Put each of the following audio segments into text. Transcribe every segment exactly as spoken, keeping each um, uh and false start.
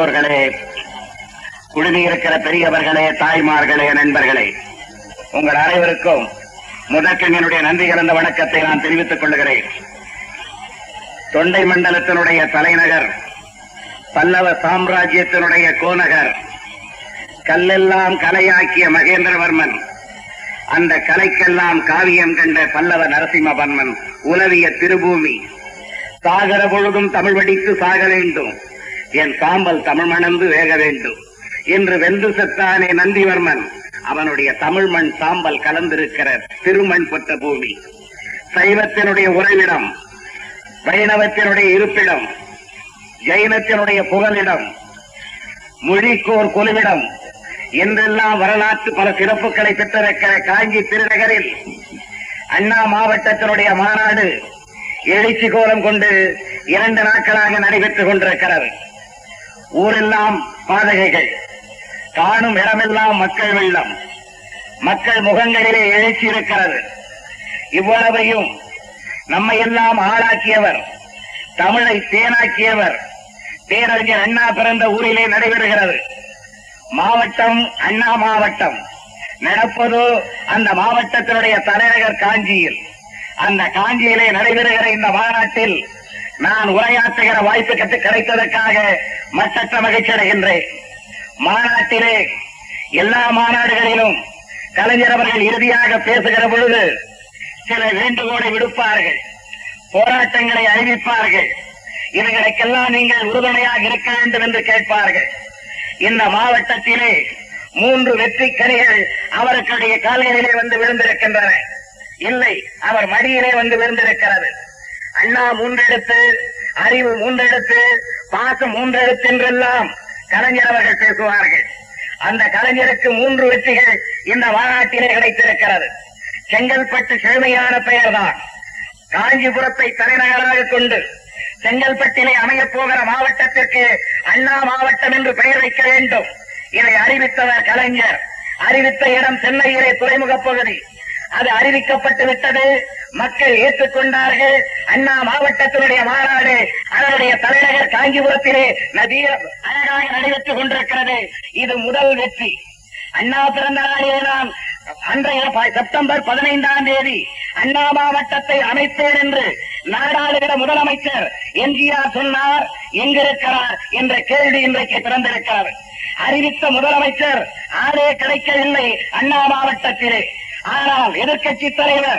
பெரியோர்களே, குழுமியிருக்கிற பெரியவர்களே, தாய்மார்களே, நண்பர்களே, உங்கள் அனைவருக்கும் முதற்கண் என்னுடைய நன்றி கலந்த வணக்கத்தை நான் தெரிவித்துக் கொள்கிறேன். தொண்டை மண்டலத்தினுடைய தலைநகர், பல்லவ சாம்ராஜ்யத்தினுடைய கோநகர், கல்லெல்லாம் கலையாக்கிய மகேந்திரவர்மன், அந்த கலைக்கெல்லாம் காவியம் கண்ட பல்லவ நரசிம்மவர்மன் உலவிய திருபூமி, சாகர பொழுதும் தமிழ் வடித்து சாக வேண்டும், என் சாம்பல் தமிழ் மணந்து வேக வேண்டும் என்று வென்று செத்தானே நந்திவர்மன், அவனுடைய தமிழ் மண் சாம்பல் கலந்திருக்கிற திருமண் பொற்ற பூமி, சைவத்தினுடைய உறைவிடம், வைணவத்தினுடைய இருப்பிடம், ஜைனத்தினுடைய புகலிடம், மொழிக்கோர் கொலுவிடம் என்றெல்லாம் வரலாற்று பல சிறப்புகளை பெற்றிருக்கிற காஞ்சி திருநகரில் அண்ணா மாவட்டத்தினுடைய மாநாடு எழுச்சி கோலம் கொண்டு இரண்டு நாட்களாக நடைபெற்றுக் கொண்டிருக்கிறது. ஊரெல்லாம் பாதகைகள், காணும் இடமெல்லாம் மக்கள் வெள்ளம், மக்கள் முகங்களிலே எழுச்சி இருக்கிறது. இவ்வளவையும் நம்மை எல்லாம் ஆளாக்கியவர், தமிழை தேனாக்கியவர் பேரறிஞர் அண்ணா பிறந்த ஊரிலே நடைபெறுகிறது. மாவட்டம் அண்ணா மாவட்டம், நடப்பதோ அந்த மாவட்டத்தினுடைய தலைநகர் காஞ்சியில். அந்த காஞ்சியிலே நடைபெறுகிற இந்த மாநாட்டில் நான் உரையாற்றுகிற வாய்ப்பு கற்று கிடைத்ததற்காக மற்றற்ற மகிழ்ச்சி அடைகின்றேன். மாநாட்டிலே எல்லா மாநாடுகளிலும் கலைஞர் அவர்கள் இறுதியாக பேசுகிற பொழுது சில வேண்டுகோளை விடுப்பார்கள், போராட்டங்களை அறிவிப்பார்கள், இவர்களுக்கெல்லாம் நீங்கள் உறுதுணையாக இருக்க வேண்டும் என்று கேட்பார்கள். இந்த மாவட்டத்திலே மூன்று வெற்றி கனிகள் அவர்களுடைய கால்களிலே வந்து விழுந்திருக்கின்றன, இல்லை அவர் மடியிலே வந்து விழுந்திருக்கிறது. அண்ணா மூன்றெடுத்து, அறிவு மூன்றெடுத்து, பாசம் மூன்றெடுத்து என்றெல்லாம் கலைஞர் அவர்கள் பேசுவார்கள். அந்த கலைஞருக்கு மூன்று வெற்றிகள் இந்த மாநாட்டிலே கிடைத்திருக்கிறது. செங்கல்பட்டு செழுமையான பெயர்தான். காஞ்சிபுரத்தை தலைநகராக கொண்டு செங்கல்பட்டிலே அமையப் போகிற மாவட்டத்திற்கு அண்ணா மாவட்டம் என்று பெயர் வைக்க வேண்டும். இதை அறிவித்தவர் கலைஞர். அறிவித்த இடம் சென்னையிலே துறைமுகப் பகுதி. அது அறிவிக்கப்பட்டு விட்டது, மக்கள் ஏற்றுக்கொண்டார்கள். அண்ணா மாவட்டத்தினுடைய மாநாடு அதனுடைய தலைநகர் காஞ்சிபுரத்திலே நதிய அழகாக நடைபெற்றுக் கொண்டிருக்கிறது. இது முதல் வெற்றி. அண்ணா பிறந்த நாளிலே நான் அன்றைய செப்டம்பர் பதினைந்தாம் தேதி அண்ணா மாவட்டத்தை அமைப்பேன் என்று நாடாளுகிற முதலமைச்சர் எம்ஜிஆர் சொன்னார். எங்கிருக்கிறார் என்ற கேள்வி இன்றைக்கு பிறந்திருக்கிறார். அறிவித்த முதலமைச்சர் ஆளே கிடைக்கவில்லை அண்ணா மாவட்டத்திலே. ஆனால் எதிர்கட்சி தலைவர்,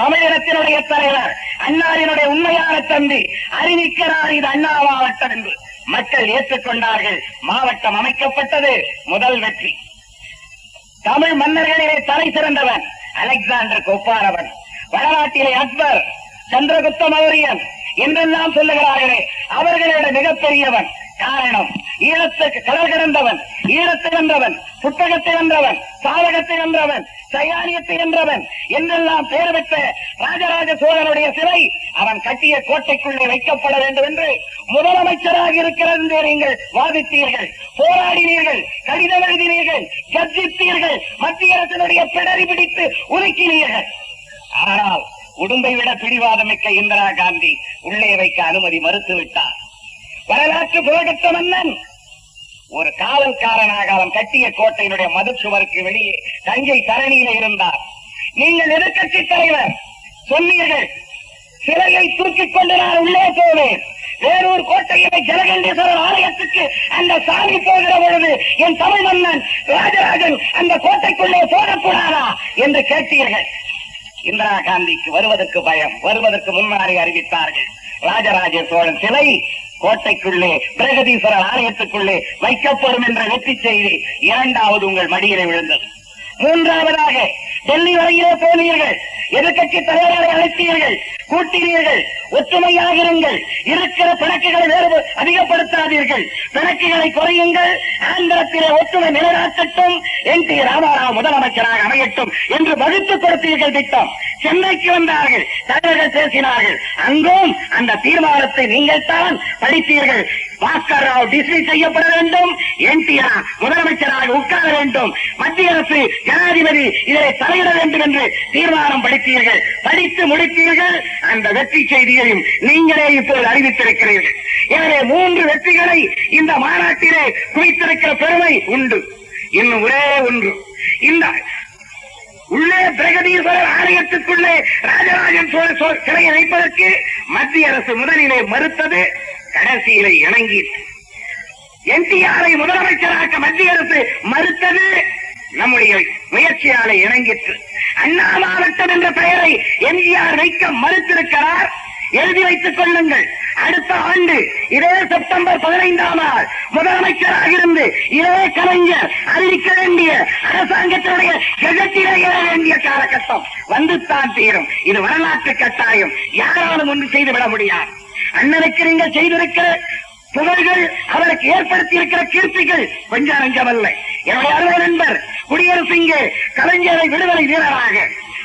தமிழகத்தினுடைய தலைவர், அண்ணாவினுடைய உண்மையான தம்பி அறிவிக்கிறார் இது அண்ணா மாவட்டம் என்று. மக்கள் ஏற்றுக்கொண்டார்கள், மாவட்டம் அமைக்கப்பட்டது. முதல் வெற்றி. தமிழ் மன்னர்களிலே தலை சிறந்தவன் அலெக்சாண்டருக்கு ஒப்பானவன், வடநாட்டிலே அக்பர், சந்திரகுப்த மௌரியன் என்றெல்லாம் சொல்லுகிறார்களே அவர்களோட மிகப்பெரியவன். காரணம், ஈழத்துக்கு கடல் கடந்தவன், ஈழத்தை வென்றவன், புத்தகத்தை வென்றவன், சாதகத்தை வென்றவன், சயானியத்தை வென்றவன் என்றெல்லாம் பெயர் பெற்ற ராஜராஜ சோழனுடைய சிலை அவன் கட்டிய கோட்டைக்குள்ளே வைக்கப்பட வேண்டும் என்று முதலமைச்சராக இருக்கிறது. நீங்கள் வாதித்தீர்கள், போராடினீர்கள், கடிதம் எழுதினீர்கள், கர்ஜித்தீர்கள், மத்திய அரசினுடைய பிடரி பிடித்து உருக்கினீர்கள். ஆனால் உடும்பை விட பிடிவாதம் மிக்க இந்திரா காந்தி உள்ளே வைக்க அனுமதி மறுத்துவிட்டார். வரலாற்று புகழ்பெற்ற மன்னன் ஒரு காவல்காரனாக அவன் கட்டிய கோட்டையினுடைய மதுச்சுவருக்கு வெளியே தஞ்சை தரணியில இருந்தார். நீங்கள் எதிர்கட்சி தலைவர் சொன்னீர்கள், சிலையை தூக்கிக் கொண்டு நான் உள்ளே போவேன், வேறொரு கோட்டையிலே ஜலகண்டேஸ்வரர் ஆலயத்துக்கு அந்த சாமி போகிற பொழுது என் தமிழ் மன்னன் ராஜராஜன் அந்த கோட்டைக்குள்ளே போகக்கூடாதா என்று கேட்டீர்கள். இந்திரா காந்திக்கு வருவதற்கு பயம். வருவதற்கு முன்னாரே அறிவித்தார்கள், ராஜராஜ சோழன் சிலை கோட்டைக்குள்ளே பிரகதீஸ்வரர் ஆலயத்துக்குள்ளே வைக்கப்படும் என்ற வெற்றி செய்தி இரண்டாவது உங்கள் மடியிலே விழுந்தது. மூன்றாவதாக டெல்லி வரையிலே போனீர்கள், எதிர்கட்சி தலைவரை அழைத்தீர்கள், கூட்டினீர்கள், ஒற்றுமையாக இருங்கள், இருக்கிற பிணக்குகளை வேறு அதிகப்படுத்தாதீர்கள், பிணக்குகளை குறையுங்கள், ஆந்திரத்திலே ஒற்றுமை நிலைநாட்டட்டும், என் டி ராமாராவ் முதலமைச்சராக அமையட்டும் என்று வகுத்துக் கொடுத்தீர்கள் திட்டம். சென்னைக்கு வந்தார்கள், தலைவர்கள் பேசினார்கள், அங்கும் அந்த தீர்மானத்தை நீங்கள் தான் படித்தீர்கள். பாஸ்கர் ராவ் டிஸ்மி செய்யப்பட வேண்டும், என் டி ஆர் முதலமைச்சராக உட்கார வேண்டும், மத்திய அரசு ஜனாதிபதி இதை தலையிட வேண்டும் என்று தீர்மானம் படித்தீர்கள், படித்து முடித்தீர்கள். அந்த வெற்றி செய்தியையும் நீங்களே இப்போது அறிவித்திருக்கிறீர்கள். எனவே மூன்று வெற்றிகளை இந்த மாநாட்டிலே குவித்திருக்கிற பெருமை உண்டு. இன்னும் ஒரே ஒன்று, இந்த உள்ளே பிரகதீஸ்வரர் ஆலயத்துக்குள்ளே ராஜராஜன் சோழ சிலையை வைப்பதற்கு மத்திய அரசு முதலிலே மறுத்தது, கடைசியிலே இணங்கியது. எம்ஜிஆரை முதலமைச்சராக மத்திய அரசு மறுத்தது, நம்முடைய முயற்சியாலே இணங்கிற்று. அண்ணா மாவட்டம் என்ற பெயரை எம்ஜிஆர் வைக்க மறுத்திருக்கிறார். எழுதி வைத்துக் கொள்ளுங்கள், அடுத்த ஆண்டு இதே செப்டம்பர் பதினைந்தாம் நாள் முதலமைச்சராக இருந்து இதே கலைஞர் அறிவிக்க வேண்டிய அரசாங்கத்தினுடைய கெஜெட்டிலே ஏற வேண்டிய காலகட்டம் வந்துதான் தீரும். இது வரலாற்று கட்டாயம், யாராலும் ஒன்று செய்துவிட முடியாது. அண்ணனுக்கு நீங்கள் செய்திருக்கிற புகழ்கள், அவருக்கு ஏற்படுத்தி இருக்கிற கீர்த்திகள் கொஞ்சம் நஞ்சமல்ல. என்னுடைய அருமை நண்பர் குடியரசுங்க கலைஞரை விடுதலை வீரராக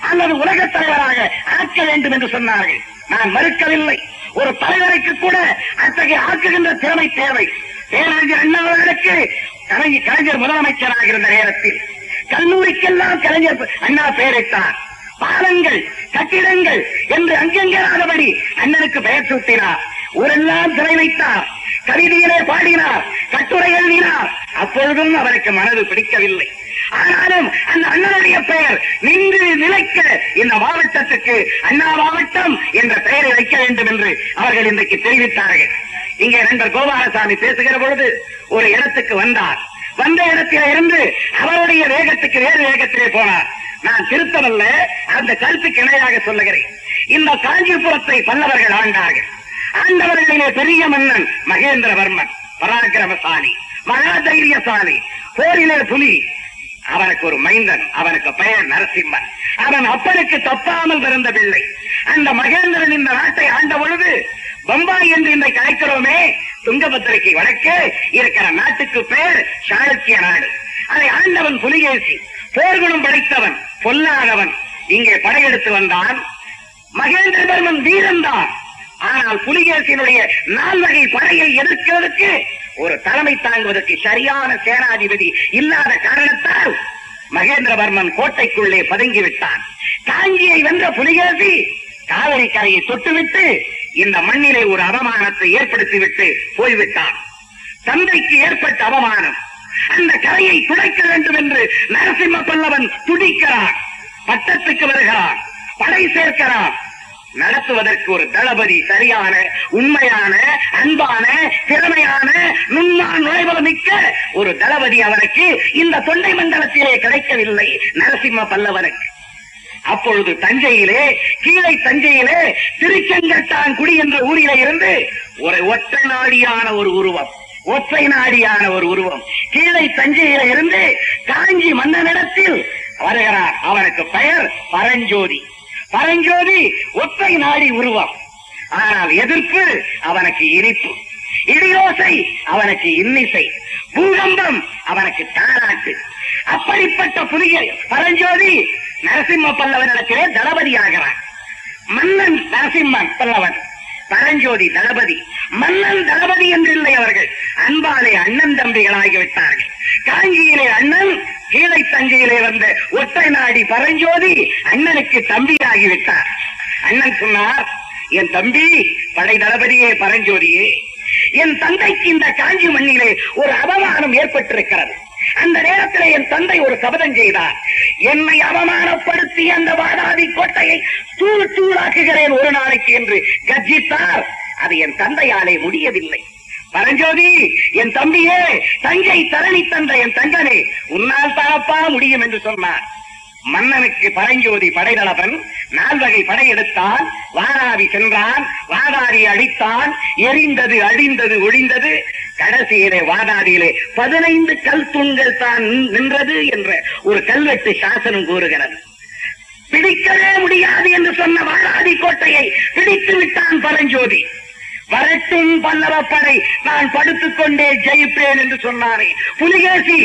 அல்லது உலக தலைவராக ஆக்க வேண்டும் என்று சொன்னார்கள். நான் மறுக்கவில்லை, ஒரு தலைவருக்கு கூட அத்தகைய ஆக்குகின்ற திறமை தேவை. பேரறிஞர் அண்ணாவர்களுக்கு கலைஞர் முதலமைச்சராக இருந்த நேரத்தில் கல்லூரிக்கெல்லாம் கலைஞர் அண்ணா பெயரிட்டார். பாலங்கள், கட்டிடங்கள் என்று அங்கெங்காதபடி அண்ணனுக்கு பெயர் சூட்டினார். ஊரெல்லாம் சிறை வைத்தார், கவிதையிலே பாடினார், கட்டுரை எழுதினார். அப்பொழுதும் அவருக்கு மனது பிடிக்கவில்லை. ஆனாலும் அந்த அண்ணனுடைய பெயர் நின்று நிலைக்க இந்த மாவட்டத்துக்கு அண்ணா மாவட்டம் என்ற பெயரை வைக்க வேண்டும் என்று அவர்கள் இன்றைக்கு தெரிவித்தார்கள். இங்கே நண்பர் கோபாலசாமி பேசுகிற பொழுது ஒரு இடத்துக்கு வந்தார். வந்த இடத்திலே இருந்து அவருடைய வேகத்துக்கு வேறு வேகத்திலே போனார். நான் திருத்தமல்ல, அந்த கருத்துக்கு இணையாக சொல்லுகிறேன். இந்த காஞ்சிபுரத்தை பல்லவர்கள் ஆண்டார்கள். ஆண்டவர்களிலே பெரிய மன்னன் மகேந்திரவர்மன், பராக்கிரமசாலி, மகா தைரியசாலி, போரிலே புலி. அவனுக்கு ஒரு மைந்தன், அவனுக்கு பெயர் நரசிம்மன். அவன் அப்பனுக்கு தப்பாமல் பிறந்த பிள்ளை. அந்த மகேந்திரன் இந்த நாட்டை ஆண்ட பொழுது பம்பாய் என்று இன்றைக்கு அழைக்கிறோமே, துங்கபத்திரைக்கு வடக்கே இருக்கிற நாட்டுக்கு பெயர் சாளுக்கிய நாடு. அதை ஆண்டவன் புலிகேசி, போர்களும் படைத்தவன், பொல்லாதவன். இங்கே படையெடுத்து வந்தான். மகேந்திரவர்மன் வீரந்தான், ஆனால் புலிகேசியினுடைய நால்வகை படையை எதிர்க்கிறதுக்கு, ஒரு தலைமை தாங்குவதற்கு சரியான சேனாதிபதி இல்லாத காரணத்தால் மகேந்திரவர்மன் கோட்டைக்குள்ளே பதுங்கிவிட்டான். காஞ்சியை வென்ற புலிகேசி காவிரி கரையை தொட்டுவிட்டு இந்த மண்ணிலே ஒரு அவமானத்தை ஏற்படுத்திவிட்டு போய்விட்டான். தந்தைக்கு ஏற்பட்ட அவமானம், அந்த கரையை துடைக்க வேண்டும் என்று நரசிம்ம பல்லவன் துடிக்கிறான். பட்டத்துக்கு வருகிறான், படை சேர்க்கிறான். நடத்துவதற்கு ஒரு தளபதி, சரியான உண்மையான அன்பான திறமையான நுண்ணான் நுழைவு மிக்க ஒரு தளபதி அவனுக்கு இந்த தொண்டை மண்டலத்திலே கிடைக்கவில்லை நரசிம்ம பல்லவனுக்கு. அப்பொழுது தஞ்சையிலே, கீழே தஞ்சையிலே திருச்செங்கட்டான்குடி என்ற ஊரிலே இருந்து ஒரு ஒற்றை நாடியான ஒரு உருவம், ஒற்றை நாடியான ஒரு உருவம் கீழே தஞ்சையில இருந்து காஞ்சி மன்னனிடத்தில் வருகிறார். அவனுக்கு பெயர் பரஞ்சோதி. பரஞ்சோதி ஒற்றை நாடி உருவம், ஆனால் எதிர்ப்பு அவனுக்கு இனிப்பு, இடியோசை அவனுக்கு இன்னிசை, பூகம்பம் அவனுக்கு தாராட்டு. அப்படிப்பட்ட புலிகே பரஞ்சோதி நரசிம்ம பல்லவனிடத்திலே தளபதி ஆகிறான். மன்னன் நரசிம்மன் பல்லவன், பரஞ்சோதி தளபதி, மன்னன் தளபதி என்றில்லை. அவர்கள் அன்பாலே அண்ணன் தம்பிகளாகிவிட்டார்கள். காஞ்சியிலே அண்ணன், கீழை தஞ்சையிலே வந்த ஒற்றை நாடி பரஞ்சோதி அண்ணனுக்கு தம்பியாகிவிட்டார். அண்ணன் சொன்னார், என் தம்பி படை தளபதியே பரஞ்சோதியே, என் தந்தைக்கு இந்த காஞ்சி மண்ணிலே ஒரு அவமானம் ஏற்பட்டிருக்கிறது. அந்த நேரத்திலே என் தந்தை ஒரு சபதம் செய்தார், என்னை அவமானப்படுத்தி அந்த வாதாபி கோட்டையை தூள் தூளாக்குகிறேன் ஒரு நாளைக்கு என்று கர்ஜித்தார். அது என் தந்தையாலே முடியவில்லை. பரஞ்சோதி என் தம்பியே, தஞ்சை தரணி தந்த என் தங்கனே, உன்னால் தாப்பா முடியும் என்று சொன்னார். மன்னனுக்கு பரஞ்சோதி படைதளவன், நால்வகை படையெடுத்தான், வாதாபி சென்றான், வாதாபி அடித்தான், எரிந்தது, அழிந்தது, ஒழிந்தது. கடைசியிலே வாதாபியிலே பதினைந்து கல் தூண்கள் தான் நின்றது என்ற ஒரு கல்வெட்டு சாசனம் கூறுகிறது. பிடிக்கவே முடியாது என்று சொன்ன வாதாபி கோட்டையை பிடித்து விட்டான் பரஞ்சோதி. வரட்டும் பல்லவ படை, நான் படுத்துக் கொண்டே ஜெயிப்பேன் என்று சொன்னாரே புலிகேசி,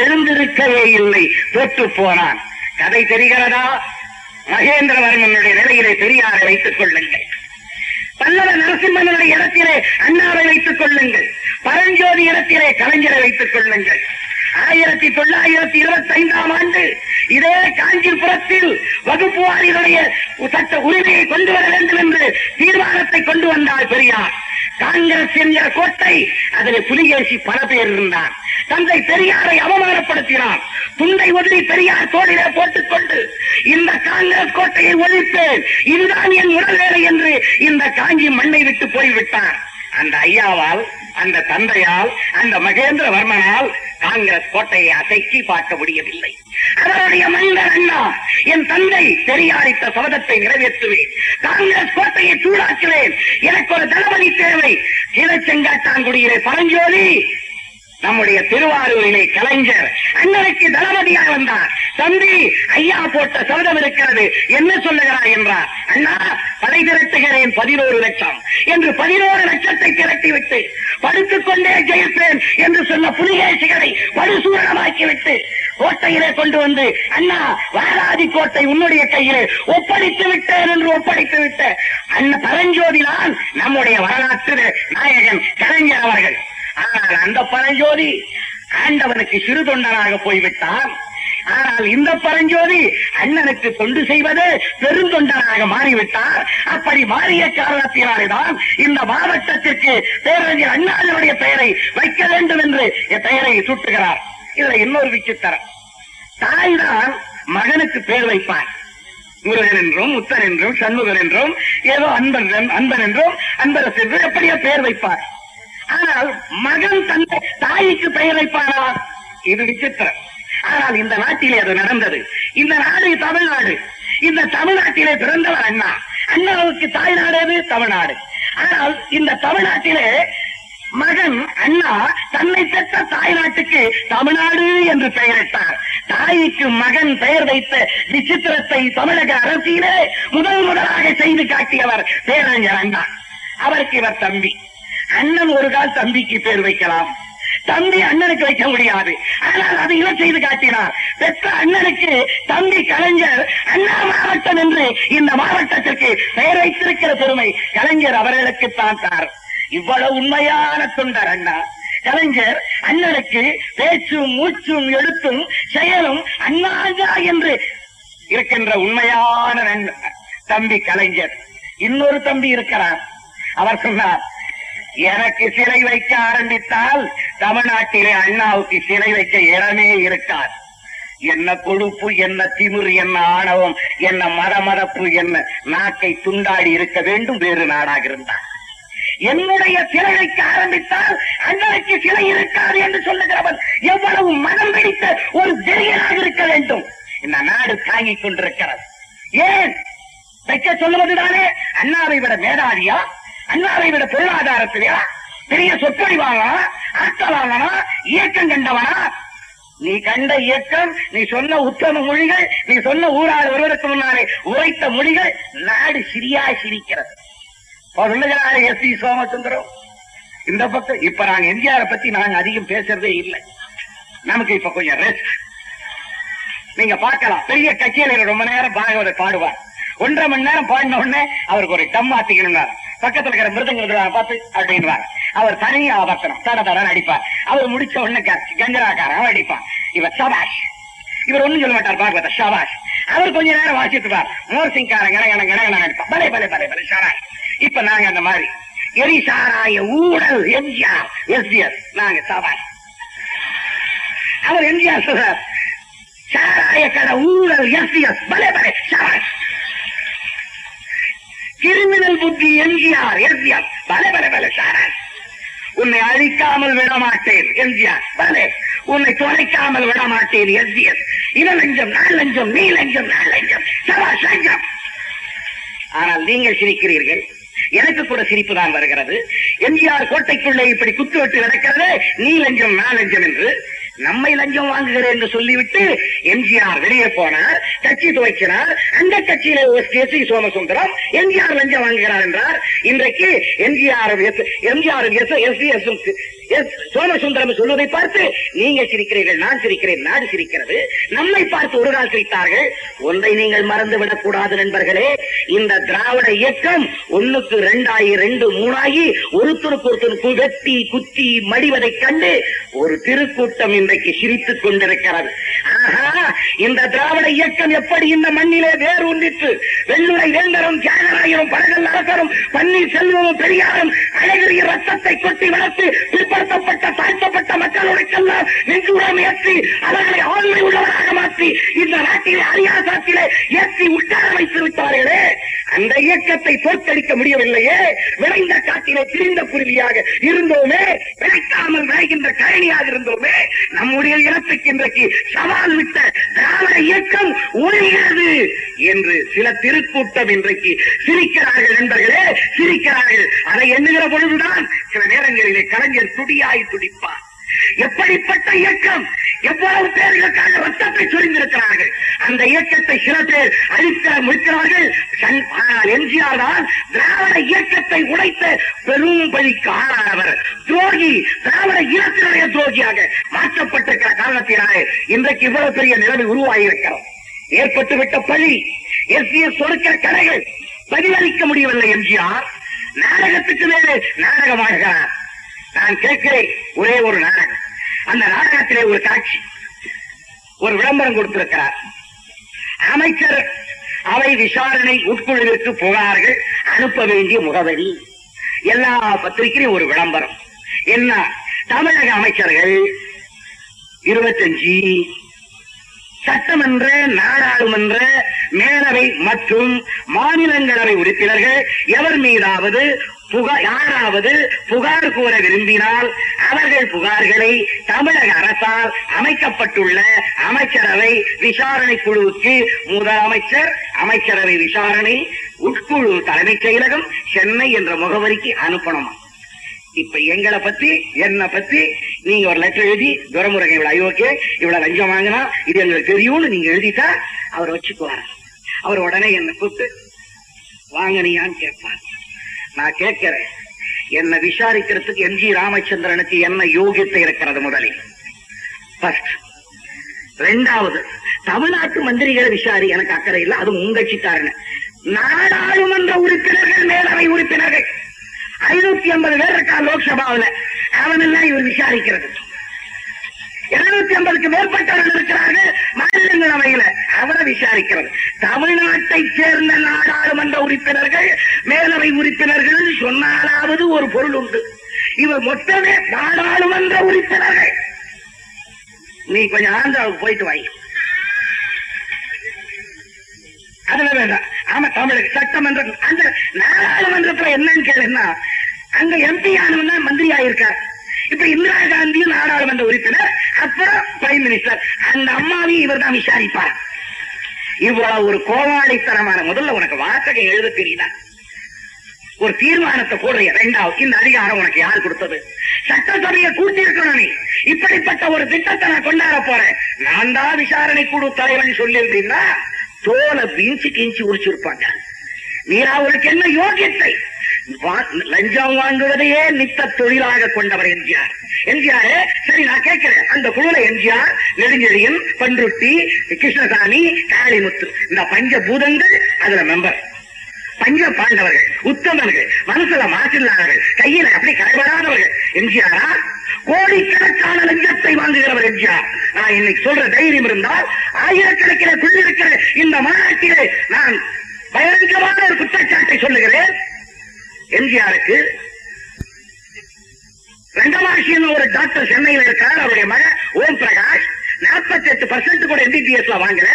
எழுந்திருக்கவே இல்லை, தொற்று போனான். கதை தெரிகிறதா? மகேந்திரவர்மனுடைய நிலையிலே பெரியாரை வைத்துக் கொள்ளுங்கள், பல்லவ நரசிம்மனுடைய இடத்திலே அண்ணாவை வைத்துக் கொள்ளுங்கள், பரஞ்சோதி இடத்திலே கலைஞரை வைத்துக் கொள்ளுங்கள். ஆயிரத்தி தொள்ளாயிரத்தி இருபத்தி ஐந்தாம் ஆண்டு இதே காஞ்சிபுரத்தில் வகுப்புவாரிகளுடைய சட்ட உரிமையை கொண்டு வர வேண்டும் என்று தீர்மானத்தை கொண்டு வந்தார் பெரியார். காங்கிரஸ் என்கிற கோட்டை, அதனை புலிகேசி பல பேர் இருந்தார். தந்தை பெரியாரை அவமானப்படுத்தினார். துண்டை ஒதுவி பெரியார் தோளிலே போட்டுக் கொண்டு இந்த காங்கிரஸ் கோட்டையை ஒழிப்பேன், இதுதான் என் முதல் வேலை என்று இந்த காஞ்சி மண்ணை விட்டு போய்விட்டார். அந்த ஐயாவால், அந்த தந்தையால், அந்த மகேந்திரவர்மனால் காங்கிரஸ் கோட்டையை அசைக்கி பார்க்க முடியவில்லை. அவருடைய மனிதன் அண்ணா, என் தந்தை பெரியாரித்த சபதத்தை நிறைவேற்றுவேன், காங்கிரஸ் கோட்டையை சூடாக்குவேன், எனக்கு ஒரு தளபதி தேவை. கீழச்செங்காட்டாங்குடியிலே பரஞ்சோதி, நம்முடைய திருவாரூரிலே கலைஞர் அண்ணனுக்கு தளபதியாக வந்தார். தம்பி, ஐயா போட்ட சபதம் இருக்கிறது, என்ன சொல்லுகிறார் என்றார். அண்ணா, படை திரட்டுகிறேன் பதினோரு லட்சம் என்று பதினோரு லட்சத்தை திரட்டிவிட்டு படுத்துக் கொண்டே ஜெயிப்பேன் என்று சொன்ன புலிகேசிகளை படுசூரணமாக்கிவிட்டு கோட்டையிலே கொண்டு வந்து, அண்ணா வாராதி கோட்டை உன்னுடைய கையிலே ஒப்படைத்து விட்டேன் என்று ஒப்படைத்து விட்ட அண்ணன் பரஞ்சோதிதான் நம்முடைய வரலாற்று நாயகன் கலைஞர் அவர்கள். ஆனால் அந்த பரஞ்சோதி ஆண்டவனுக்கு சிறு தொண்டனாக போய்விட்டான். ஆனால் இந்த பரஞ்சோதி அண்ணனுக்கு தொண்டு செய்வது பெருந்தொண்டனாக மாறிவிட்டார். அப்படி மாறிய காரணத்தினால்தான் இந்த மாவட்டத்திற்கு பேரறிஞர் அண்ணாவினுடைய பெயரை வைக்க வேண்டும் என்று பெயரை சூட்டுகிறார். இதுல இன்னொரு விசித்திரம், தாய் தான் மகனுக்கு பெயர் வைப்பார். முருகன் என்றும், முத்தன் என்றும், சண்முகன் என்றும், ஏதோ அன்பன் அன்பன் என்றும், அன்பரசு என்றும் எப்படியோ பெயர் வைப்பார். ஆனால் மகன் தந்தை தாய்க்கு பெயர் வைப்பாரா? இது விசித்திரம். ஆனால் இந்த நாட்டிலே அது நடந்தது. இந்த நாடு தமிழ்நாடு. இந்த தமிழ்நாட்டிலே பிறந்தவர் அண்ணா. அண்ணாவுக்கு தாய் நாடு தமிழ்நாடு. ஆனால் இந்த தமிழ்நாட்டிலே மகன் அண்ணா தன்னை பெற்ற தாய் நாட்டுக்கு தமிழ்நாடு என்று பெயரிட்டார். தாய்க்கு மகன் பெயர் வைத்த விசித்திரத்தை தமிழக அரசியலே முதல் முதலாக செய்து காட்டியவர் பேரறிஞர் அண்ணா. அவருக்கு இவர் தம்பி. அண்ணன் ஒரு கால் தம்பிக்கு பெயர் வைக்கலாம், தம்பி அண்ணனுக்கு வைக்க முடியாது. ஆனால் அதை இவர் செய்து காட்டினார். பெற்ற அண்ணனுக்கு தம்பி கலைஞர் அண்ணா மாவட்டம் என்று இந்த மாவட்டத்திற்கு பெயர் வைத்திருக்கிற பெருமை கலைஞர் அவர்களுக்குத்தான் சார். இவ்வளவு உண்மையான தொண்டர் அண்ணா. கலைஞர் அண்ணனுக்கு பேச்சும் மூச்சும் எழுத்தும் செயலும் அண்ணாஜா என்று இருக்கின்ற உண்மையான தம்பி கலைஞர். இன்னொரு தம்பி இருக்கிறார். அவர் சொன்னார், எனக்கு சிலை வைக்க ஆரம்பித்தால் தமிழ்நாட்டிலே அண்ணாவுக்கு சிலை வைக்க இடமே இருக்கார். என்ன கொழுப்பு, என்ன திமிர், என்ன ஆணவம், என்ன மதமதப்பு, என்ன நாக்கை துண்டாடி இருக்க வேண்டும் வேறு நாடாக இருந்தார். என்னுடைய சிலை வைக்க ஆரம்பித்தால் அண்ணனுக்கு சிலை இருக்காது என்று சொல்லுகிறவன் எவ்வளவு மனம் பிடித்த ஒரு தெரியனாக இருக்க வேண்டும். இந்த நாடு தாங்கிக் கொண்டிருக்கிறது. ஏன் வைக்க சொல்லுவதுதானே? அண்ணாவை விட மேதாவியா, அண்ணாவை விட பொருளாதாரத்திலையா, பெரிய சொற்பொழிவாளா, ஆற்றலாளனா, இயக்கம் கண்டவனா? நீ கண்ட இயக்கம், நீ சொன்ன உத்தம மொழிகள், நீ சொன்ன ஊரார் ஒருவருக்கு முன்னாலே உரைத்த மொழிகள் நாடு சிரியா சிரிக்கிறது. எஸ்.சி. சோமசுந்தரம் இந்த பக்கம். இப்ப நாங்க எம்ஜிஆர் பத்தி நாங்க அதிகம் பேசுறதே இல்லை. நமக்கு இப்ப கொஞ்சம் ரெஸ்ட். நீங்க பார்க்கலாம், பெரிய கட்சியில் ரொம்ப நேரம் பாகவத பாடுவார். ஒன்றரை மணி நேரம் பாடின உடனே அவருக்கு ஒரு டம் ஆத்திக்கணும்னார். பக்கத்தில் இருக்கிற மிருதங்க பார்த்து அப்படின்வார். அவர் தனியா ஆபர்த்தனம் தட தடன்னு அடிப்பார். அவர் முடிச்ச உடனே கஞ்சராக்காரன் அடிப்பான். இவர் சபாஷ், இவர் ஒண்ணும் சொல்ல மாட்டார். பாகவத சபாஷ். அவர் கொஞ்ச நேரம் வாசித்துவார். மோர் சிங்காரன் கணக்கண கணக்கண அடிப்பார். பலே பலே பலே பலே சபாஷ். இப்ப நாங்க அந்த மாதிரி எரிசாராய ஊழல் எம்ஜிஆர் எஸ்டிஎஸ் நாங்க சபாஷ். அவர் எம்ஜிஆர் சொல்றார், சாராய கடை ஊழல் எஸ்டிஎஸ் பலே பலே சபாஷ். கிரிமினல் புத்தி எம்ஜிஆர் எஸ்டிஎஸ் பலே பலே பலே சபாஷ். உன்னை அழிக்காமல் விடமாட்டேன் எம்ஜிஆர் பலே, உன்னை தொலைக்காமல் விடமாட்டேன் எஸ்டிஎஸ். இவன் லஞ்சம், நான் லஞ்சம், நீ லஞ்சம், நான் லஞ்சம், சபாஷ் லஞ்சம். ஆனால் நீங்கள் சிரிக்கிறீர்கள். எனக்கு கூட சிரிப்பு தான் வருகிறது. எம்ஜிஆர் கோட்டைக்குள்ளே இப்படி குத்து விட்டு நடக்கிறது. நீ லஞ்சம், நான் லஞ்சம் என்று நம்மை லஞ்சம் வாங்குகிறேன் என்று சொல்லிவிட்டு எம்ஜிஆர் வெளியே போனார். கட்சி துவைக்கிறார். அந்த கட்சியில எஸ்.கே. சோமசுந்தரம் எம்ஜிஆர் லஞ்சம் வாங்குகிறார் என்றார். இன்றைக்கு எம்ஜிஆர் எம்ஜிஆர் எஸ்.எஸ். எஸ். சோமசுந்தரம் சொல்வதை பார்த்து நீங்க சிரிக்கிறீர்கள், நான் சிரிக்கிறேன், நாடு சிரிக்கிறது. நம்மை பார்த்து ஒரு நாள் சிரித்தார்கள். ஒன்றை நீங்கள் மறந்துவிடக் கூடாது நண்பர்களே, இந்த திராவிட இயக்கம் ஒன்னுக்கு ரெண்டாயி ரெண்டு மூணாகி ஒருத்தருக்கு ஒருத்தருக்கு வெட்டி குத்தி மடிவதை கண்டு ஒரு திருக்கூட்டம் இன்றைக்கு சிரித்துக் கொண்டிருக்கிறது. இந்த திராவிட இயக்கம் எப்படி இந்த மண்ணிலே வேறு ஒன்றிற்று வெள்ளுரை வேந்தரும் தியாகராயரும் படகல் அரசரும் பன்னீர் செல்வமும் பெரியாரும் அழகிய ரத்தத்தை கொட்டி வளர்த்து பிற்படுத்தப்பட்ட தாழ்த்தப்பட்ட மக்களுடைக்கெல்லாம் நெஞ்சுடன் ஏற்றி அவர்களை ஆண்மை உள்ளவராக மாற்றி இந்த நாட்டிலே அரியாசாத்திலே ஏற்றி உட்கார வைத்து விட்டார்களே, அந்த இயக்கத்தை தோற்கடிக்க முடியவில்லையே. விளைந்த காட்டிலே திரிந்த குருவியாக இருந்தோமே, விளைக்காமல் விளைகின்ற கழனியாக இருந்தோமே. நம்முடைய இனத்துக்கு இன்றைக்கு சவால் விட்ட திராவிட இயக்கம் ஒழிகிறது என்று சில திருக்கூட்டம் இன்றைக்கு சிரிக்கிறார்கள் நண்பர்களே, சிரிக்கிறார்கள். அதை எண்ணுகிற பொழுதுதான் சில நேரங்களிலே கலைஞர் துடியாய் துடிப்பார். எப்படிப்பட்ட இயக்கம், எவ்வளவு பேர்களுக்காக ரத்தத்தை சுரிந்திருக்கிறார்கள். அந்த இயக்கத்தை சில பேர் அழிக்க முடிக்கிறார்கள். எம்ஜிஆர் தான் திராவிட இயக்கத்தை உடைத்த பெரும் பலிக்கு ஆளானவர், துரோகி, திராவிட இனத்தினுடைய துரோகியாக மாற்றப்பட்டிருக்கிற காரணத்தினாலே இன்றைக்கு இவ்வளவு பெரிய நிலைமை உருவாகியிருக்கிறோம். ஏற்பட்டுவிட்ட பழி, எஸ்.சி.எஸ். சொடுக்கிற கடைகள் பதிலளிக்க முடியவில்லை. எம்ஜிஆர் நாடகத்துக்கு மேலே நாடகமாடுகிறார். நான் கேட்கிறேன், ஒரே ஒரு நாடகம். அந்த நாடகத்திலே ஒரு காட்சி, ஒரு விளம்பரம் கொடுத்திருக்கிறார். அமைச்சர் அவை விசாரணை உட்குழுவிற்கு புகார்கள் அனுப்ப வேண்டிய முகவரி. எல்லா பத்திரிகையும் ஒரு விளம்பரம். என்ன, தமிழக அமைச்சர்கள் இருபத்தஞ்சு சட்டமன்ற நாடாளுமன்ற மேலவை மற்றும் மாநிலங்களவை உறுப்பினர்கள் எவர் மீதாவது யாராவது புகார் கூற விரும்பினால் அவர்கள் புகார்களை தமிழக அரசால் அமைக்கப்பட்டுள்ள அமைச்சரவை விசாரணை குழுவுக்கு முதலமைச்சர் அமைச்சரவை விசாரணை உட்குழு தலைமைச் செயலகம் சென்னை என்ற முகவரிக்கு அனுப்பணுமா? இப்ப எங்களை பத்தி என்ன பத்தி நீங்க ஒரு லெட்டர் எழுதி துரைமுருகன் இவ்வளவு அயோக்கிய, இவ்வளவு லஞ்சம் வாங்கினா, இது எங்களுக்கு தெரியும்னு நீங்க எழுதிட்டா அவர் வச்சுக்குவார். அவர் உடனே என்னை கூப்பிட்டு வாங்கினியான்னு கேட்பார். நான் கேட்கிறேன், என்னை விசாரிக்கிறதுக்கு எம்.ஜி. ராமச்சந்திரனுக்கு என்ன யோகியத்தை இருக்கிறது? முதலில் ஃபர்ஸ்ட். ரெண்டாவது, தமிழ்நாட்டு மந்திரிகளை விசாரி, எனக்கு அக்கறை இல்லை, அது உங்க கட்சிக்காரன. நாடாளுமன்ற உறுப்பினர்கள் மேலவை உறுப்பினர்கள் ஐநூத்தி ஐம்பது பேர் இருக்கா லோக்சபாவில், அவனெல்லாம் இவர் விசாரிக்கிறது. இருநூத்தி ஐம்பதுக்கு மேற்பட்டவர்கள் இருக்கிறார்கள் மாநிலங்களவையில, அவரை விசாரிக்கிறது. தமிழ்நாட்டை சேர்ந்த நாடாளுமன்ற உறுப்பினர்கள் மேலவை உறுப்பினர்கள் சொன்னாலாவது ஒரு பொருள் உண்டு. இவர் மொத்தமே நாடாளுமன்ற உறுப்பினர்கள். நீ கொஞ்சம் ஆந்திராவுக்கு போயிட்டு வாங்க, அதுல வேண்டாம். ஆமா, தமிழக சட்டமன்ற அந்த நாடாளுமன்றத்துல என்னன்னு கேளுன்னா, அங்க எம்பி ஆனவன்னா மந்திரி ஆயிருக்கார். இப்ப இந்திரா காந்தியும் நாடாளுமன்ற உறுப்பினர், அப்புறம் பிரைம் மினிஸ்டர். அந்த அம்மாவையும் இவர் தான் விசாரிப்பார். இவ்வளவு ஒரு கோவாளித்தனமான, முதல்ல உனக்கு வார்த்தை எழுத தெரியுதா, ஒரு தீர்மானத்தை போடுறிய, ரெண்டாவது இந்த அதிகாரம் உனக்கு யார் கொடுத்தது, சட்டசபையை கூட்டியிருக்கணும் நீ, இப்படிப்பட்ட ஒரு திட்டத்தை நான் கொண்டாட போறேன், நான் தான் விசாரணை குழு தலைவன் சொல்லியிருந்தீங்கன்னா தோலை வீழ்ச்சி கீழ்ச்சி உரிச்சிருப்பாங்க. நீரா அவருக்கு என்ன யோகியத்தை? லஞ்சம் வாங்குவதையே நித்த தொழிலாக கொண்டவர் எம்ஜிஆர். எம்ஜிஆர் சரி, நான் கேட்கிறேன், அந்த குழுல எம்ஜிஆர், நெடுஞ்செழியன், பண்ருட்டி, கிருஷ்ணசாமி, காளிமுத்து, இந்த பஞ்ச பூதங்கள் அதுல மெம்பர். பஞ்ச பாண்டவர்கள், உத்தமர்கள், மனசுல மாற்றில்லாதவர்கள், கையில அப்படி கைவிடாதவர்கள் எம்ஜிஆரா? கோடிக்கணக்கான லஞ்சத்தை வாங்குகிறவர் எம்ஜிஆர். நான் இன்னைக்கு சொல்ற தைரியம் இருந்தால் ஆயிரக்கணக்கில் கொண்டிருக்கிற இந்த மாநாட்டிலே நான் பயங்கரமான ஒரு குற்றச்சாட்டை சொல்லுகிறேன். எம்ஜிஆருக்கு ரெண்டமாஷின்னு ஒரு டாக்டர் சென்னையில் இருக்கிறார். அவருடைய மகன் ஓம் பிரகாஷ் நாற்பத்தி எட்டு பர்சன்ட் கூட எம்பிபிஎஸ் வாங்கல,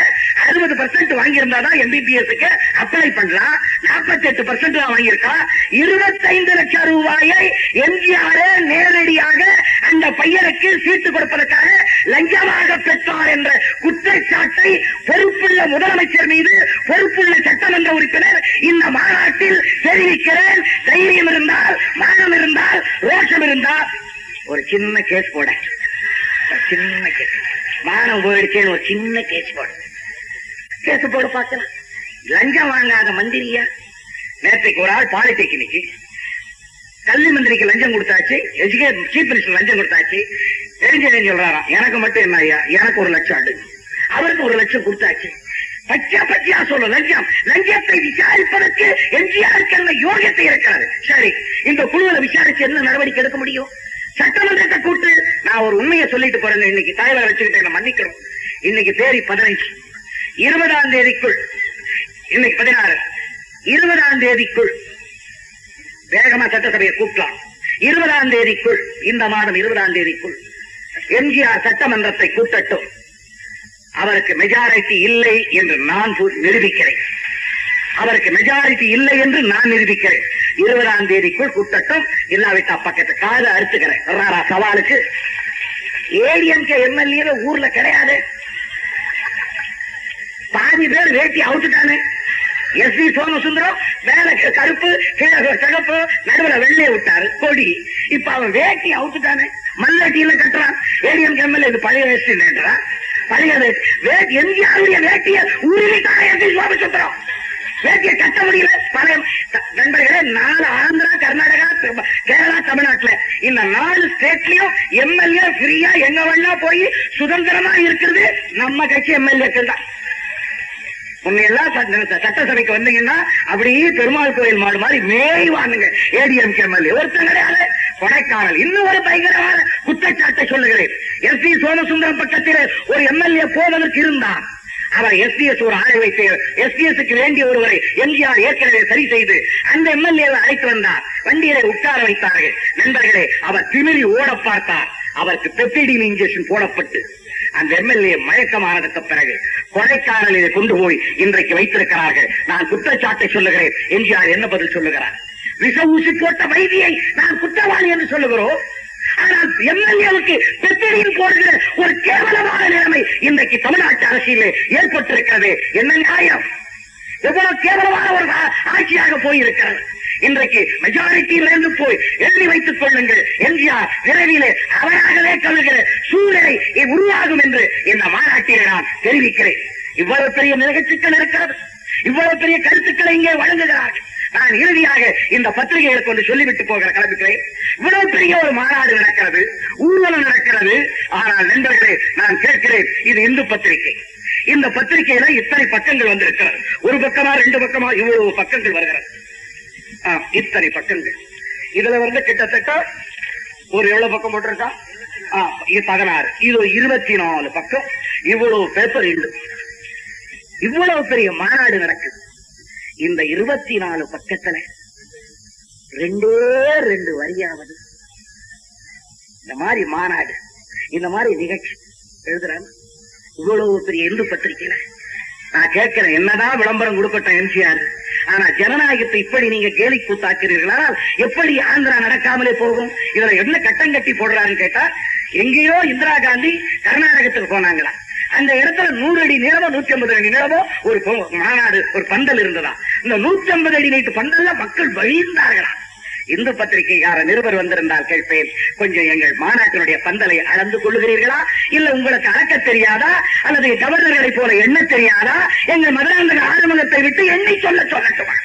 அறுபது பர்சன்ட் வாங்கியிருந்தாதான் எம்பிபிஎஸ்க்கு அப்ளை பண்ணலாம். நாற்பத்தி எட்டு பர்சன்ட் வாங்கியிருக்கா. இருபத்தைந்து லட்சம் ரூபாயை எம்ஜிஆர் நேரடியாக அந்த பையனுக்கு சீட்டு கொடுப்பதற்காக லஞ்சமாக பெற்றார் என்ற குற்றச்சாட்டை பொறுப்புள்ள முதலமைச்சர் மீது பொறுப்புள்ள சட்டமன்ற உறுப்பினர் இந்த மாநாட்டில் தெரிவிக்கிறேன். தைரியம் இருந்தால், மானம் இருந்தால், ரோஷம் இருந்தால் ஒரு சின்ன கேஸ் போட, சின்ன கேஸ், மானம் போயிடுச்சேன்னு ஒரு சின்ன கேஸ் போட, கேஸ் போட பார்க்கலாம். லஞ்சம் வாங்காத மந்திரியா? நேற்றைக்கு ஒரு ஆள் பாலிடெக்னிக்கு கல்வி மந்திரி மினிஸ்ட்ரிக்கு லஞ்சம் கொடுத்தாச்சு, சீஃப் மினிஸ்டர் லஞ்சம் கொடுத்தாச்சு. தெரிஞ்சதுன்னு சொல்றாராம், எனக்கு மட்டும் என்ன ஐயா, எனக்கு ஒரு லட்சம் ஆண்டு, அவருக்கு ஒரு லட்சம் கொடுத்தாச்சு. பச்சா பச்சையா சொல்ல லஞ்சம், லஞ்சத்தை விசாரிப்பதற்கு எம்ஜிஆருக்கு என்ன யோகியத்தை இருக்கிறது? சரி, இந்த குழுவை விசாரிச்சு என்ன நடவடிக்கை எடுக்க முடியும்? சட்டமன்றத்தை கூட்டு நான் ஒரு உண்மையை சொல்லிட்டு போறேன். இன்னைக்கு தலைவர் வச்சுக்கிட்டே நான் மன்னிக்கணும். இன்னைக்கு தேதி பதினைஞ்சு, இருபதாம் தேதிக்குள், இன்னைக்கு பதினாறு, இருபதாம் தேதிக்குள் வேகமா சட்டசபையை கூட்டலாம். இருபதாம் தேதிக்குள், இந்த மாதம் இருபதாம் தேதிக்குள் எம்ஜிஆர் சட்டமன்றத்தை கூட்டட்டும். அவருக்கு மெஜாரிட்டி இல்லை என்று நான் நிரூபிக்கிறேன். அவருக்கு மெஜாரிட்டி இல்லை என்று நான் நிரூபிக்கிறேன். இருபதாம் தேதிக்குள் கூட்டட்டும். இல்லாவிட்டா பக்கத்து காது அறுத்துக்கிறேன். சவாலுக்கு ஏடிஎம்கே எம்எல்ஏ ஊர்ல கிடையாது. பாதி பேர் வேட்டி அவுத்துட்டானே. எஸ்.சி. சோமசுந்தரம் மேல கருப்பு, கீழே சிகப்பு, நடுவுல வெள்ளையை விட்டாரு கொடி. இப்ப அவன் வேட்டி அவுத்துட்டானே, மல்லாட்டியில கட்டுறான். ஏடிஎம்கே எம்எல்ஏ இது பழைய வேஸ்டி நின்றான். பழைய வேட்டி எம்ஜிஆருடைய வேட்டியை ஊரிலிட்டான எஸ்.சி. சோமசுந்தரம் வேட்டியை கட்ட முடியல. பழைய நண்பர்களே, நாலு ஆந்திரா, கர்நாடகா, கேரளா, தமிழ்நாட்டுல இந்த நாலு ஸ்டேட்லயும் எம்எல்ஏ ஃப்ரீயா எங்க வேணா போய் சுதந்திரமா இருக்கிறது நம்ம கட்சி எம்எல்ஏக்கள் தான். உண்மையெல்லாம் சட்டசபைக்கு வந்தீங்கன்னா அப்படியே பெருமாள் கோயில் மாடு மாதிரி மேய்வானுங்க ஏடிஎம்கே எம்எல்ஏ. ஒருத்தன் கிடையாது. கொடைக்கானல் இன்னும் ஒரு பயங்கரமான குற்றச்சாட்டை சொல்லுகிறேன். எஸ்.சி. சோமசுந்தரம் பக்கத்தில் ஒரு எம்எல்ஏ போவதற்கு இருந்தான். அவர் எஸ்.டி.எஸ். ஒரு ஆணை வைத்து எஸ்.டி.எஸ்.க்கு வேண்டிய ஒருவரை எம்ஜிஆர் ஏற்கனவே சரி செய்து அந்த எம்எல்ஏ அழைத்து வந்தார். வண்டியிலே உட்கார வைத்தார்கள். நண்பர்களே, அவர் திமிரி ஓட பார்த்தார். அவருக்கு பெப்டிடின் இன்ஜெக்ஷன் போடப்பட்டு அந்த எம்எல்ஏ மயக்கமானதுக்கு பிறகு கொடைக்கானலிலே கொண்டு போய் இன்றைக்கு வைத்திருக்கிறார்கள். நான் குற்றச்சாட்டை சொல்லுகிறேன். எம்ஜிஆர் என்ன பதில் சொல்லுகிறார்? விச ஊசி போட்ட வைத்தியை நான் குற்றவாளி என்று சொல்லுகிறோம். ஆனால் எம்எல்ஏவுக்கு பெப்டிடின் போடுகிற ஒரு கேவலமான நிலைமை இன்றைக்கு தமிழ்நாட்டு அரசியலே ஏற்பட்டிருக்கிறது. என்ன நியாயம்? எவ்வளவு கேவலமான ஒரு ஆட்சியாக போயிருக்கிறது. இன்றைக்கு மெஜாரிட்டியிலிருந்து போய் எழுதி வைத்துக் கொள்ளுங்கள், எம்ஜிஆர் விரைவிலே அவராகவே சொல்லுகிற சூழலை உருவாகும் என்று இந்த மாநாட்டிலே நான் தெரிவிக்கிறேன். இவ்வளவு பெரிய நிகழ்ச்சிகள் இருக்கிறது, இவ்வளவு பெரிய கருத்துக்களை இங்கே வழங்குகிறார்கள். நான் இறுதியாக இந்த பத்திரிகைகளை கொண்டு சொல்லிவிட்டு போகிற கிளம்புகிறேன். இவ்வளவு பெரிய ஒரு மாநாடு நடக்கிறது, ஊர்வலம் நடக்கிறது. ஆனால் நண்பர்களே, நான் கேட்கிறேன், இது இந்து பத்திரிகை. இந்த பத்திரிகையில இத்தனை பக்கங்கள் வந்திருக்கிறது. ஒரு பக்கமா, ரெண்டு பக்கமா, இவ்வளவு பக்கங்கள் வருகிறது. இத்தனை பக்கங்கள் இதுல வந்து கிட்டத்தட்ட ஒரு எவ்வளவு பக்கம் போட்டிருக்கா? பதினாறு, இது இருபத்தி நாலு பக்கம். இவ்வளவு பேப்பர் இல்லை. இவ்வளவு பெரிய மாநாடு நடக்குது. இந்த இருபத்தி நாலு பக்கத்துல ரெண்டே ரெண்டு வரியாவது இந்த மாதிரி மாநாடு, இந்த மாதிரி நிகழ்ச்சி எழுதுறாங்க இவ்வளவு பெரிய இந்து பத்திரிகையில. நான் கேட்கிறேன், என்னதான் விளம்பரம் கொடுக்கட்டும் எம்ஜிஆர், ஆனா ஜனநாயகத்தை இப்படி நீங்க கேலி கூத்தாக்கிறீர்களால் எப்படி ஆந்திரா நடக்காமலே போகும்? இதுல என்ன கட்டம் கட்டி போடுறாருன்னு கேட்டா, எங்கேயோ இந்திரா காந்தி கர்நாடகத்துக்கு போனாங்களா, அந்த இடத்துல நூறு அடி நீளமோ நூத்தி ஐம்பது அடி நீளமோ ஒரு மாநாடு, ஒரு பந்தல் இருந்ததா. இந்த நூத்தி ஐம்பது அடி நீட்டு பந்தல்ல மக்கள் வழிந்தார்களா. இந்து பத்திரிகைக்கார நிருபர் வந்திருந்தால் கேட்பேன், கொஞ்சம் எங்கள் மாநாட்டினுடைய பந்தலை அளந்து கொள்ளுகிறீர்களா, இல்ல உங்களுக்கு அளக்க தெரியாதா, அல்லது கவர்னர்களை போல எண்ண தெரியாதா, எங்கள் மதுராந்தக ஆறுமுகத்தை விட்டு எண்ணி சொல்ல சொல்லட்டுமா?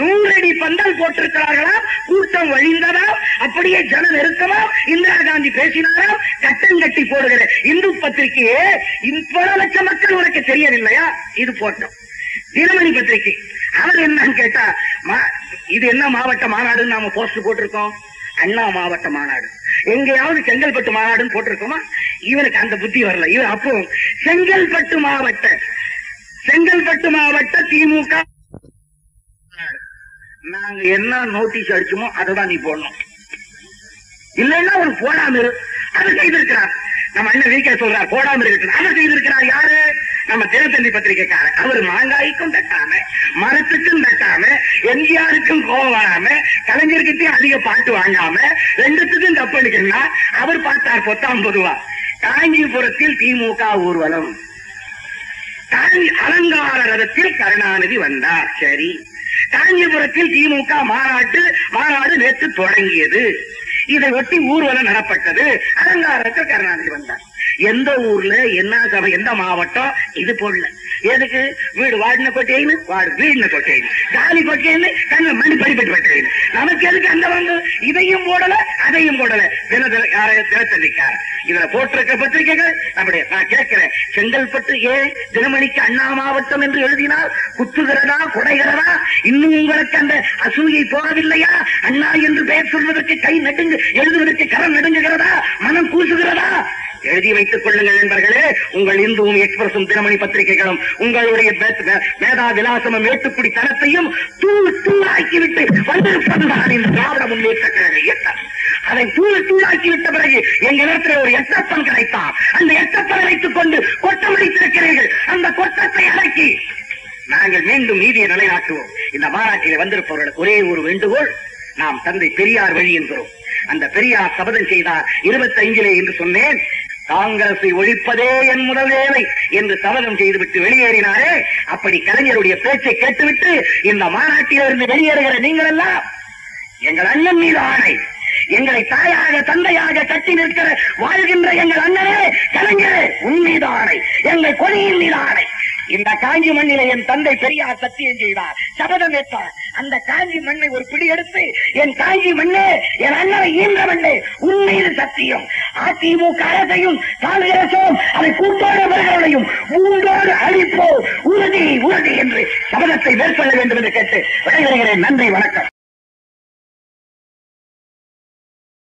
நூறு அடி பந்தல் போட்டிருக்கிறார்களாம், கூட்டம் வழிந்ததாம், அப்படியே ஜனம் இருக்கமாம், இந்திரா காந்தி பேசினாராம். கட்டம் கட்டி போடுகிற இந்து பத்திரிகையே பல லட்சம் மக்கள் உனக்கு தெரியவில்லையா? இது போட்டோம். தினமணி பத்திரிகை அவர் என்னன்னு கேட்டா, இது என்ன மாவட்ட மாநாடுன்னு நாம போஸ்ட் போட்டிருக்கோம், அண்ணா மாவட்ட மாநாடு. எங்கேயாவது செங்கல்பட்டு மாநாடுன்னு போட்டிருக்கோமா? இவனுக்கு அந்த புத்தி வரல. இவன் அப்போ செங்கல்பட்டு மாவட்ட செங்கல்பட்டு மாவட்ட திமுக நாங்க என்ன நோட்டீஸ் அடிச்சுமோ அதான் நீ போடணும், இல்லைன்னா ஒரு போடாம இரு. அதை செய்திருக்கிறார் நம்ம அண்ணன் வீக்கே சொல்றார், போடாம இருக்கு. அதை செய்திருக்கிறார் யாரு? நம்ம தேவத்தந்தி பத்திரிகைக்கார. அவர் மாங்காய்க்கும் தட்டாம, மரத்துக்கும் தட்டாம, எம்ஜிஆருக்கும் கோவம் வராம, கலைஞர்கிட்டே அதிக பாட்டு வாங்காம, ரெண்டுத்துக்கும் தப்பு அடிக்கணும்னா அவர் பார்த்தார் பொத்தாம் பொதுவா. காஞ்சிபுரத்தில் திமுக ஊர்வலம், அலங்கார ரதத்தில் கருணாநிதி வந்தார். சரி, காஞ்சிபுரத்தில் திமுக மாநாட்டு மாநாடு நேற்று தொடங்கியது. இதை ஒட்டி ஊர்வலம் நடப்பட்டது, அலங்காரத்தில் கருணாநிதி வந்தார். எந்த ஊர்ல என்ன சபை எந்த மாவட்டம் இது போடல. எதுக்கு? வீடு வாடின கொட்டையின்னு வாடு வீடின கொட்டையின்னு காலி கொட்டையின்னு தங்க மணி படிப்பட்டு கொட்டையின்னு நமக்கு எதுக்கு அந்த வந்து இதையும் போடல அதையும் போடல. தின தினத்தந்திக்கார இதுல போட்டிருக்க பத்திரிகைகள் நம்முடைய நான் கேட்கிறேன், செங்கல்பட்டு ஏன் தினமணிக்கு அண்ணா மாவட்டம் என்று எழுதினால் குத்துகிறதா குடைகிறதா? இன்னும் உங்களுக்கு அந்த அசூயை போகவில்லையா? அண்ணா என்று பெயர் சொல்வதற்கு கை நடுங்கு எழுதுவதற்கு கரம் நடுங்குகிறதா? மனம் கூசுகிறதா? எழுதி வைத்துக் கொள்ளுங்கள் நண்பர்களே. உங்கள் இந்துவும் எக்ஸ்பிரஸும் தினமணி பத்திரிகைகளும் உங்களுடைய வேதா விலாசமும் ஏட்டுக்குடி தரத்தையும் தூள் தூளாக்கிவிட்டு வந்திருப்பதுதான் இந்த திராவிட முன்னேற்ற கழக இயக்கம். அதை தூள் தூளாக்கி விட்ட பிறகு எங்க இடத்துல ஒரு எட்டப்பன் கிடைத்தான். அந்த எட்டப்பனை வைத்துக் கொண்டு கொட்டமளித்திருக்கிறீர்கள். அந்த கொட்டத்தை அடக்கி நாங்கள் மீண்டும் நீதியை நிலைநாட்டுவோம். இந்த மாநாட்டிலே வந்திருப்பவர்களுக்கு ஒரே ஒரு வேண்டுகோள், நாம் தந்தை பெரியார் வழி என்கிறோம். அந்த பெரியார் சபதம் செய்தார் இருபத்தி ஐந்திலே என்று சொன்னேன். காங்கிரசை ஒழிப்பதே என் முதல் வேலை என்று சபதம் செய்துவிட்டு வெளியேறினாரே, அப்படி கலைஞருடைய பேச்சை கேட்டுவிட்டு இந்த மாநாட்டிலிருந்து வெளியேறுகிற நீங்கள் எல்லாம் எங்கள் அண்ணன் மீது ஆணை. எங்களை தாயாக தந்தையாக கட்டி நிற்கிற வாழ்கின்ற எங்கள் அண்ணனே கலைஞரே, உன் மீது ஆணை, எங்கள் கொடியின் மீது ஆணை. இந்த காஞ்சி மண்ணில என் தந்தை பெரியார் சத்தியம் செய்தார், சபதம் ஏற்றார். அந்த காஞ்சி மண்ணை ஒரு பிடி எடுத்து என் காஞ்சி மண்ணே, என் அண்ணனை ஈன்ற மண்ணே, உண்மையில சத்தியம். அதிமுக அரசையும் காங்கிரசும் அதை கூட்டோடுவர்களையும் மூன்றோடு அழிப்போம் உறுதி உறுதி என்று சபதத்தை மேற்கொள்ள வேண்டும் என்று கேட்டு விடைபெறுகிறேன். நன்றி, வணக்கம்.